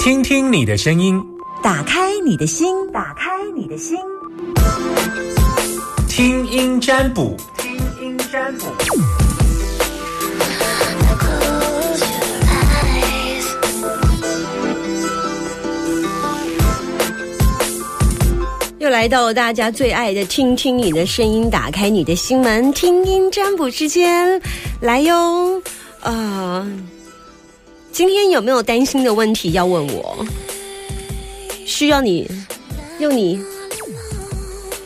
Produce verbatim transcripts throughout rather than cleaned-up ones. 听听你的声音，打开你的心，打开你的心，听音占卜，听音占卜。又来到大家最爱的听听你的声音，打开你的心门，听音占卜之间来哟。呃，今天有没有担心的问题要问我？需要你用你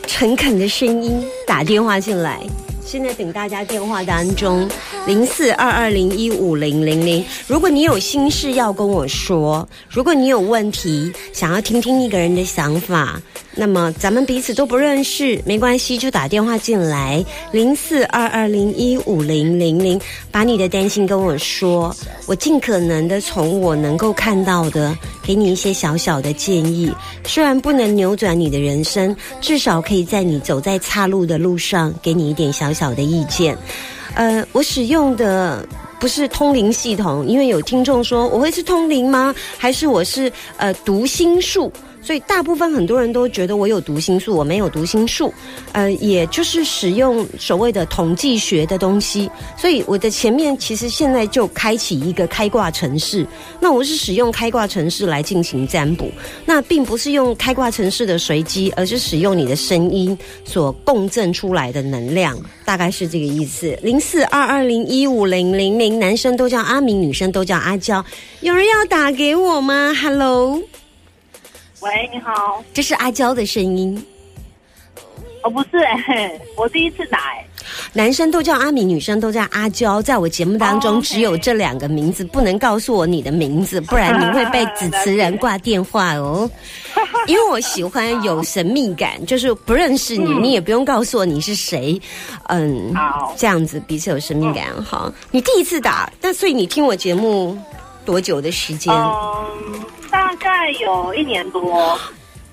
诚恳的声音打电话进来。现在等大家电话当中零四二二零一五零零零。如果你有心事要跟我说，如果你有问题想要听听一个人的想法，那么咱们彼此都不认识没关系，就打电话进来零四二二零一五零零零，把你的担心跟我说，我尽可能的从我能够看到的给你一些小小的建议。虽然不能扭转你的人生，至少可以在你走在岔路的路上给你一点小小的意见。呃，我使用的不是通灵系统，因为有听众说我会是通灵吗？还是我是呃读心术？所以大部分很多人都觉得我有读心术，我没有读心术，呃，也就是使用所谓的统计学的东西。所以我的前面其实现在就开启一个开卦程式，那我是使用开卦程式来进行占卜，那并不是用开卦程式的随机，而是使用你的声音所共振出来的能量，大概是这个意思。零四二二零一五零零零，男生都叫阿明，女生都叫阿娇。有人要打给我吗 ？Hello。喂，你好，这是阿娇的声音。哦，不是、欸，我第一次打、欸。男生都叫阿米，女生都叫阿娇，在我节目当中只有这两个名字， oh, okay. 不能告诉我你的名字，不然你会被主持人挂电话哦。因为我喜欢有神秘感，就是不认识你，你也不用告诉我你是谁，嗯， oh. 这样子彼此有神秘感。好，你第一次打，那所以你听我节目多久的时间？ Um,大概有一年多。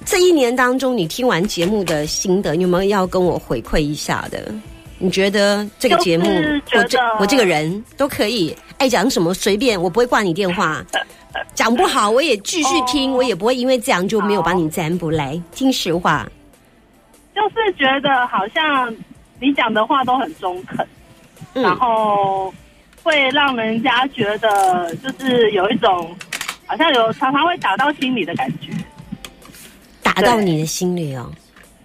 这一年当中你听完节目的心得，你有没有要跟我回馈一下的？你觉得这个节目、就是、我这我这个人都可以爱讲什么随便，我不会挂你电话，讲不好我也继续听、哦、我也不会因为这样就没有帮你占卜。来听实话，就是觉得好像你讲的话都很中肯、嗯、然后会让人家觉得就是有一种好像有常常会打到心里的感觉。打到你的心里哦。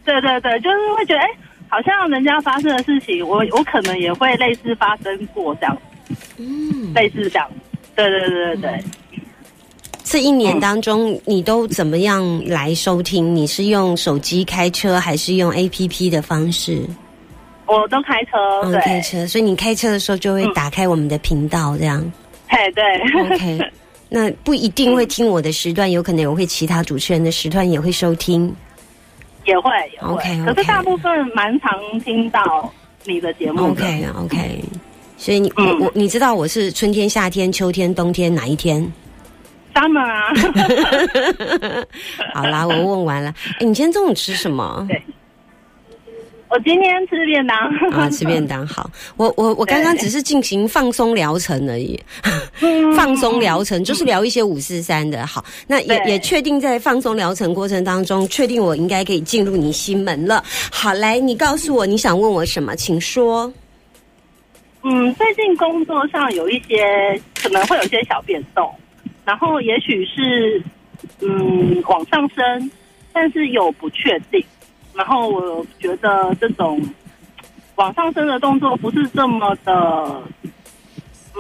对对对，就是会觉得哎，好像人家发生的事情我我可能也会类似发生过这样。嗯，类似这样。对对对对对、嗯、这一年当中、嗯、你都怎么样来收听？你是用手机开车还是用 A P P 的方式？我都开车、嗯、对，开车。所以你开车的时候就会打开我们的频道这样。嘿、嗯、对 OK 那不一定会听我的时段，有可能我会其他主持人的时段也会收听，也会也会 okay, okay。 可是大部分蛮常听到你的节目的。 OK OK， 所以你、嗯、我你知道我是春天夏天秋天冬天哪一天？ Summer 啊。好啦，我问完了。哎，你今天中午吃什么？对，我今天吃便当。啊，吃便当。好，我我我刚刚只是进行放松疗程而已。放松疗程就是聊一些五四三的。好，那也也确定在放松疗程过程当中，确定我应该可以进入你心门了。好，来，你告诉我你想问我什么，请说。嗯，最近工作上有一些可能会有一些小变动，然后也许是嗯往上升，但是又不确定。然后我觉得这种往上升的动作不是这么的，嗯，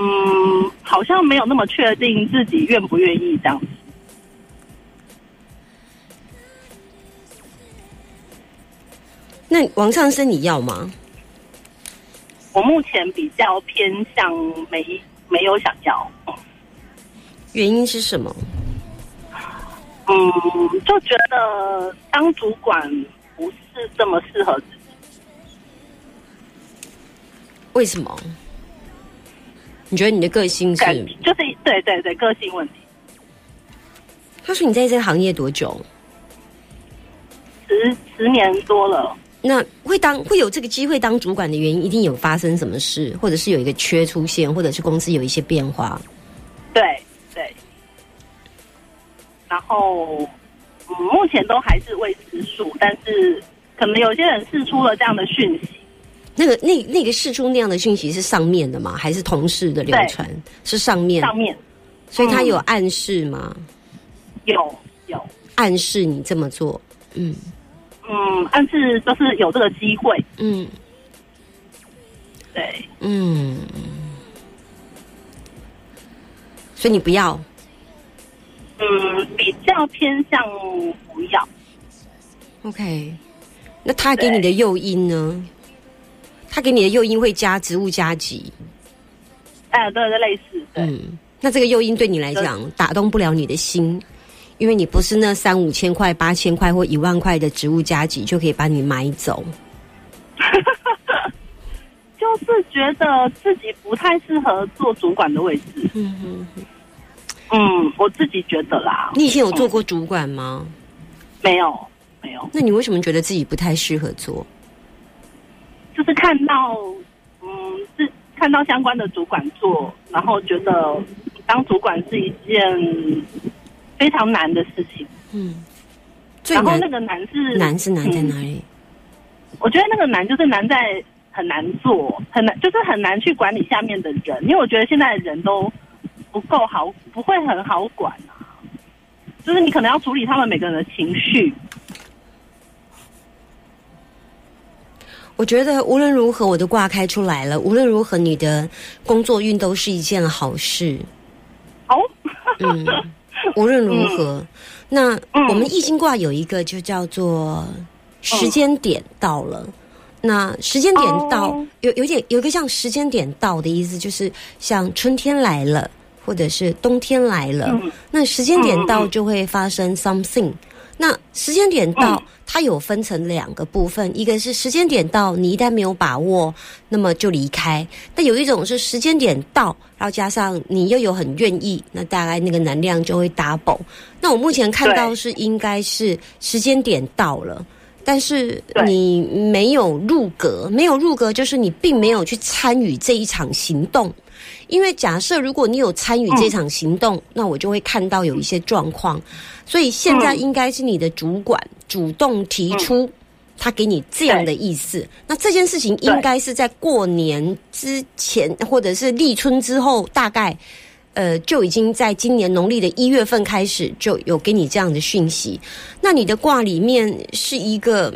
好像没有那么确定自己愿不愿意这样子。那往上升你要吗？我目前比较偏向没没有想要。原因是什么？嗯，就觉得当主管不是这么适合自己。为什么？你觉得你的个性是？就是对对对，个性问题。他说你在这个行业多久？十十年多了。那会当会有这个机会当主管的原因，一定有发生什么事，或者是有一个缺出现，或者是公司有一些变化。对对。然后嗯，目前都还是未知数，但是可能有些人释出了这样的讯息。那个那那个释出那样的讯息是上面的吗？还是同事的流传？是上面。上面。所以他有暗示吗？嗯、有有暗示你这么做。嗯嗯，暗示就是有这个机会。嗯，对，嗯，所以你不要。嗯，比较偏向不要。OK， 那他给你的诱因呢？他给你的诱因会加职务加级。哎、呃，对对，类似。对嗯，那这个诱因对你来讲打动不了你的心，因为你不是那三五千块、八千块或一万块的职务加级就可以把你买走。就是觉得自己不太适合做主管的位置。嗯嗯嗯。嗯，我自己觉得啦。你以前有做过主管吗？嗯、没有，没有。那你为什么觉得自己不太适合做？就是看到，嗯，是看到相关的主管做，然后觉得当主管是一件非常难的事情。嗯。最难。然后那个难是难是难在哪里、嗯？我觉得那个难就是难在很难做，很难就是很难去管理下面的人，因为我觉得现在的人都不够好，不会很好管啊。就是你可能要处理他们每个人的情绪。我觉得无论如何，我都挂开出来了。无论如何，你的工作运都是一件好事。哦，嗯，无论如何，嗯、那、嗯、我们易经卦有一个就叫做时间点到了。嗯那时间点到、oh. 有有点有一个像时间点到的意思，就是像春天来了或者是冬天来了、mm. 那时间点到就会发生 something、mm. 那时间点到、mm. 它有分成两个部分，一个是时间点到你一旦没有把握那么就离开，但有一种是时间点到然后加上你又有很愿意，那大概那个能量就会 double。 那我目前看到是应该是时间点到了，但是你没有入阁，没有入阁就是你并没有去参与这一场行动。因为假设如果你有参与这场行动、嗯、那我就会看到有一些状况。所以现在应该是你的主管主动提出、嗯、他给你这样的意思。那这件事情应该是在过年之前或者是立春之后，大概呃，就已经在今年农历的一月份开始就有给你这样的讯息。那你的卦里面是一个，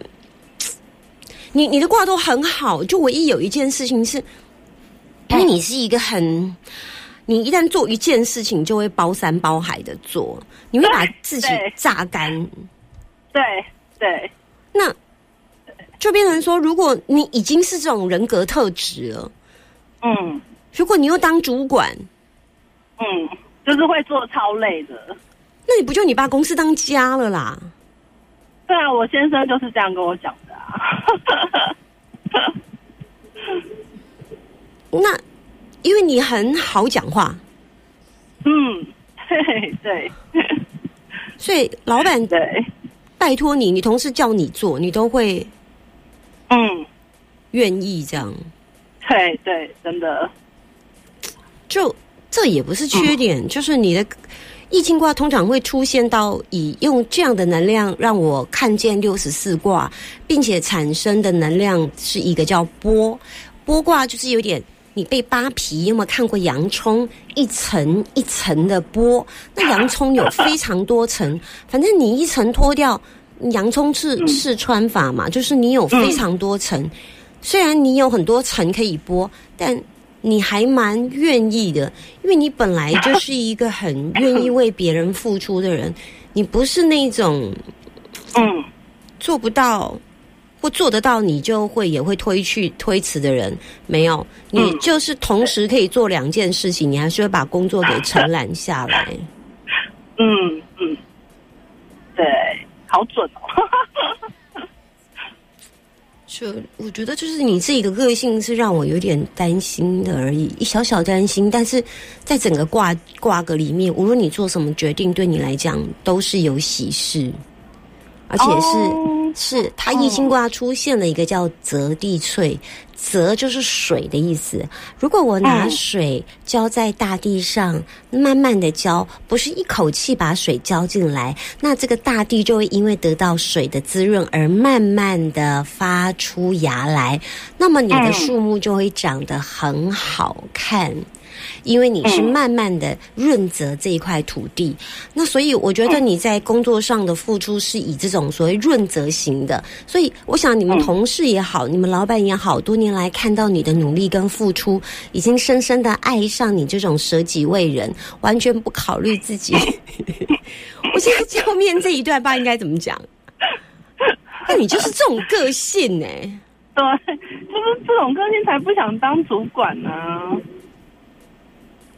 你你的卦都很好，就唯一有一件事情是，因为你是一个很，你一旦做一件事情就会包山包海的做，你会把自己榨干。对对，那就变成说，如果你已经是这种人格特质了，嗯，如果你又当主管。嗯，就是会做超累的。那你不就你把公司当家了啦？对啊，我先生就是这样跟我讲的啊。那因为你很好讲话。嗯，对对。所以老板对，拜托你，你同事叫你做，你都会嗯愿意这样。对对，真的。就。这也不是缺点、嗯、就是你的易经卦通常会出现到以用这样的能量让我看见六十四卦，并且产生的能量是一个叫剥剥卦，就是有点你被扒皮，有没有看过洋葱一层一层的剥？那洋葱有非常多层，反正你一层脱掉，洋葱是是穿法嘛，就是你有非常多层、嗯、虽然你有很多层可以剥，但你还蛮愿意的，因为你本来就是一个很愿意为别人付出的人，你不是那种，嗯，做不到或做得到你就会也会推去推辞的人，没有，你就是同时可以做两件事情，你还是会把工作给承揽下来。嗯嗯，对，好准哦。就我觉得就是你这个个性是让我有点担心的而已，一小小担心，但是在整个卦卦格里面，无论你做什么决定，对你来讲都是有喜事，而且是是它易经卦出现了一个叫泽地萃，泽就是水的意思。如果我拿水浇在大地上，嗯、慢慢的浇，不是一口气把水浇进来，那这个大地就会因为得到水的滋润而慢慢的发出芽来，那么你的树木就会长得很好看。嗯因为你是慢慢的润泽这一块土地，那所以我觉得你在工作上的付出是以这种所谓润泽型的，所以我想你们同事也好，你们老板也好，多年来看到你的努力跟付出，已经深深的爱上你这种舍己为人，完全不考虑自己。我现在后面这一段吧应该怎么讲？那你就是这种个性哎、欸，对，就是这种个性才不想当主管呢、啊。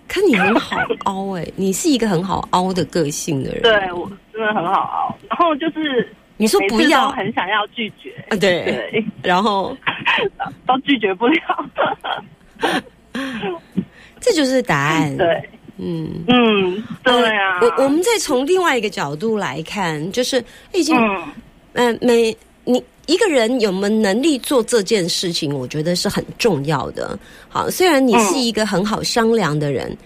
可你很好凹哎、欸，你是一个很好凹的个性的人。对，我真的很好凹。然后就是你说不要，很想要拒绝。啊、对，对然后都拒绝不了。这就是答案。对，嗯嗯，对啊。呃、我我们再从另外一个角度来看，就是已经嗯、呃、每你。一个人有没有能力做这件事情，我觉得是很重要的。好，虽然你是一个很好商量的人，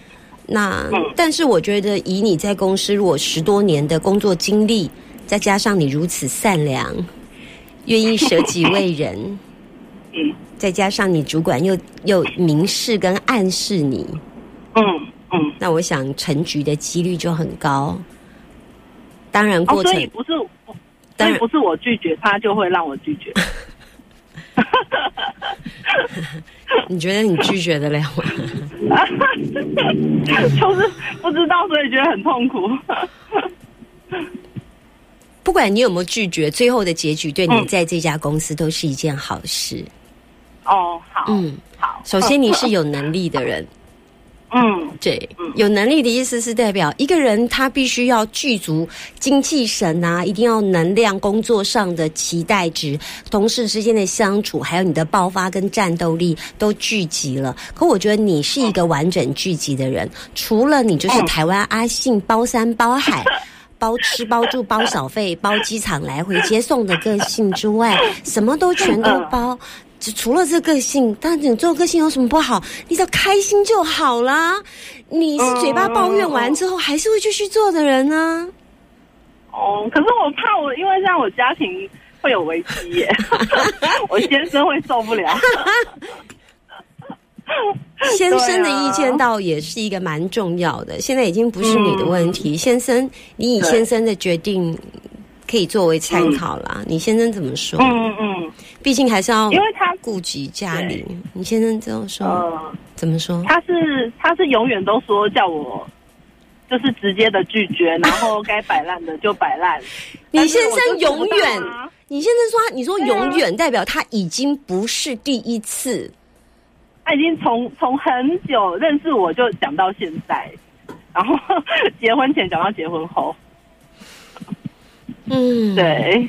那但是我觉得以你在公司如果十多年的工作经历，再加上你如此善良，愿意舍己为人，嗯，再加上你主管又又明示跟暗示你，嗯嗯，那我想成局的几率就很高。当然过程、哦、所以不是。所以不是我拒绝他就会让我拒绝。你觉得你拒绝得了吗？就是不知道，所以觉得很痛苦。不管你有没有拒绝，最后的结局对你在这家公司都是一件好事。哦、嗯，好，嗯，好。首先，你是有能力的人。嗯，对，有能力的意思是代表一个人他必须要具足精气神啊，一定要能量，工作上的期待值，同事之间的相处，还有你的爆发跟战斗力都聚集了。可我觉得你是一个完整聚集的人，除了你就是台湾阿信包山包海。包吃包住包小费包机场来回接送的个性之外，什么都全都包。除了这个性，但你做个性有什么不好？你只要开心就好啦。你是嘴巴抱怨完之后还是会继续做的人呢、啊？哦，可是我怕我，因为像我家庭会有危机耶，我先生会受不了。先生的意见倒也是一个蛮重要的，现在已经不是你的问题。嗯、先生，你以先生的决定可以作为参考啦。嗯、你先生怎么说？嗯嗯，毕竟还是要因为他顾及家里。你先生怎么说？呃、怎么说？他是他是永远都说叫我就是直接的拒绝，然后该摆烂的就摆烂。你先生永远，你先生说你说永远代表他已经不是第一次。他已经从从很久认识我就讲到现在，然后结婚前讲到结婚后，嗯，对，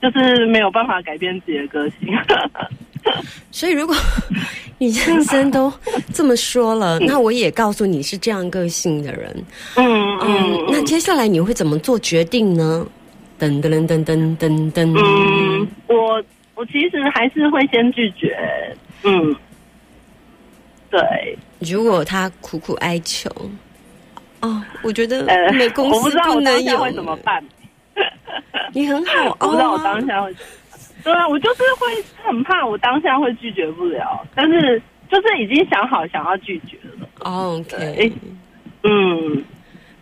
就是没有办法改变自己的个性。所以如果你先生都这么说了，那我也告诉你是这样个性的人。嗯 嗯, 嗯，那接下来你会怎么做决定呢？噔噔噔噔噔噔噔。嗯，我我其实还是会先拒绝。嗯，对。如果他苦苦哀求，哦，我觉得我们公司不能有。呃、我不知道我当下会怎么办？你很好、啊，我不知道我当下会。对啊，我就是会很怕，我当下会拒绝不了，但是就是已经想好想要拒绝了。哦、OK， 嗯，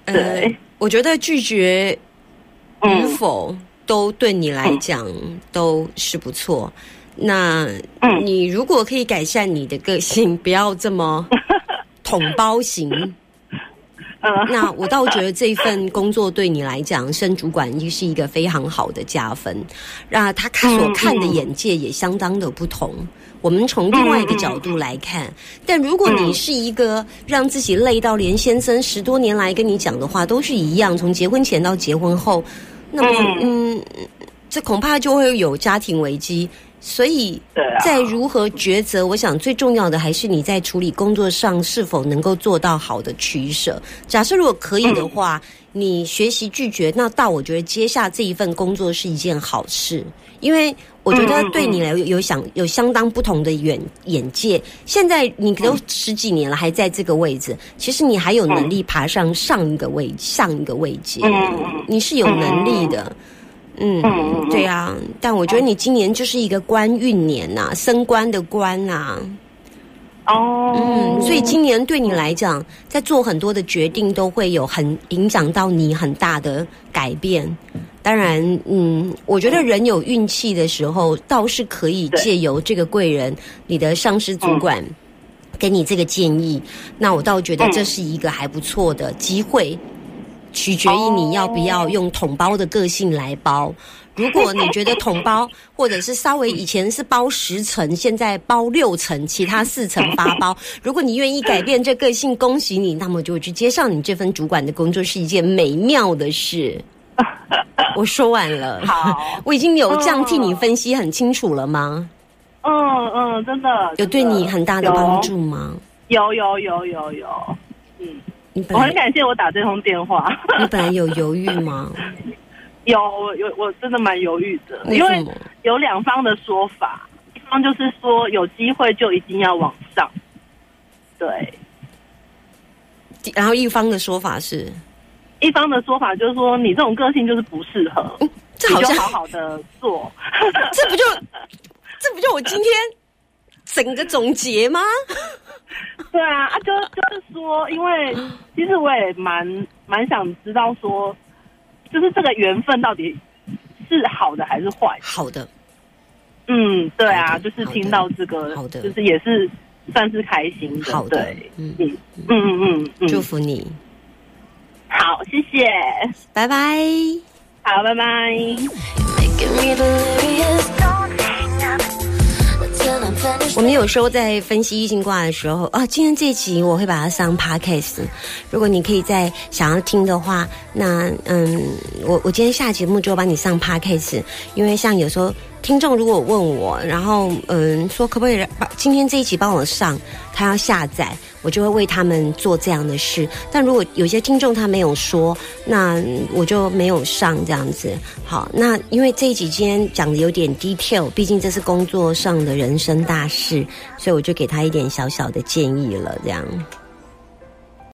对、呃，我觉得拒绝与否、嗯、都对你来讲、嗯、都是不错。那你如果可以改善你的个性，不要这么统包型，那我倒觉得这份工作对你来讲，升主管是一个非常好的加分。那他所看的眼界也相当的不同。我们从另外一个角度来看，但如果你是一个让自己累到连先生十多年来跟你讲的话都是一样，从结婚前到结婚后，那么嗯，这恐怕就会有家庭危机。所以在如何抉择、啊、我想最重要的还是你在处理工作上是否能够做到好的取舍。假设如果可以的话、嗯、你学习拒绝，那到我觉得接下这一份工作是一件好事，因为我觉得对你来有想有相当不同的远眼界。现在你都十几年了还在这个位置，其实你还有能力爬上上一个位上一个位阶，你是有能力的。嗯，对啊，但我觉得你今年就是一个官运年呐、啊，升官的官呐、啊。哦，嗯，所以今年对你来讲，在做很多的决定都会有很影响到你很大的改变。当然，嗯，我觉得人有运气的时候，倒是可以借由这个贵人，你的上司主管给你这个建议，那我倒觉得这是一个还不错的机会。取决于你要不要用统包的个性来包。如果你觉得统包或者是稍微以前是包十层，现在包六层，其他四层发包，如果你愿意改变这个性，恭喜你，那么就去接上你这份主管的工作是一件美妙的事。我说完了。好，我已经有这样替你分析很清楚了吗？嗯嗯，真的有对你很大的帮助吗？有有有有有，嗯，我很感谢我打这通电话。你本来有犹豫吗？有有，我真的蛮犹豫的，因为有两方的说法，一方就是说有机会就一定要往上，对。然后一方的说法是，一方的说法就是说你这种个性就是不适合，嗯、这好像你就好好的做，这不就这不就我今天整个总结吗？对啊，啊就就是说，因为其实我也蛮蛮想知道说，就是这个缘分到底是好的还是坏的？好的，嗯，对啊，就是听到这个，好的，就是也是算是开心的，好的，对，嗯嗯嗯嗯，祝福你。好，谢谢，拜拜。好，拜拜。我们有时候在分析易经卦的时候啊，今天这集我会把它上 podcast， 如果你可以再想要听的话，那嗯，我我今天下节目就把你上 podcast， 因为像有时候听众如果问我，然后嗯说可不可以把今天这一集帮我上，他要下载，我就会为他们做这样的事。但如果有些听众他没有说，那我就没有上这样子。好，那因为这一集今天讲的有点 detail， 毕竟这是工作上的人生大事，所以我就给他一点小小的建议了，这样。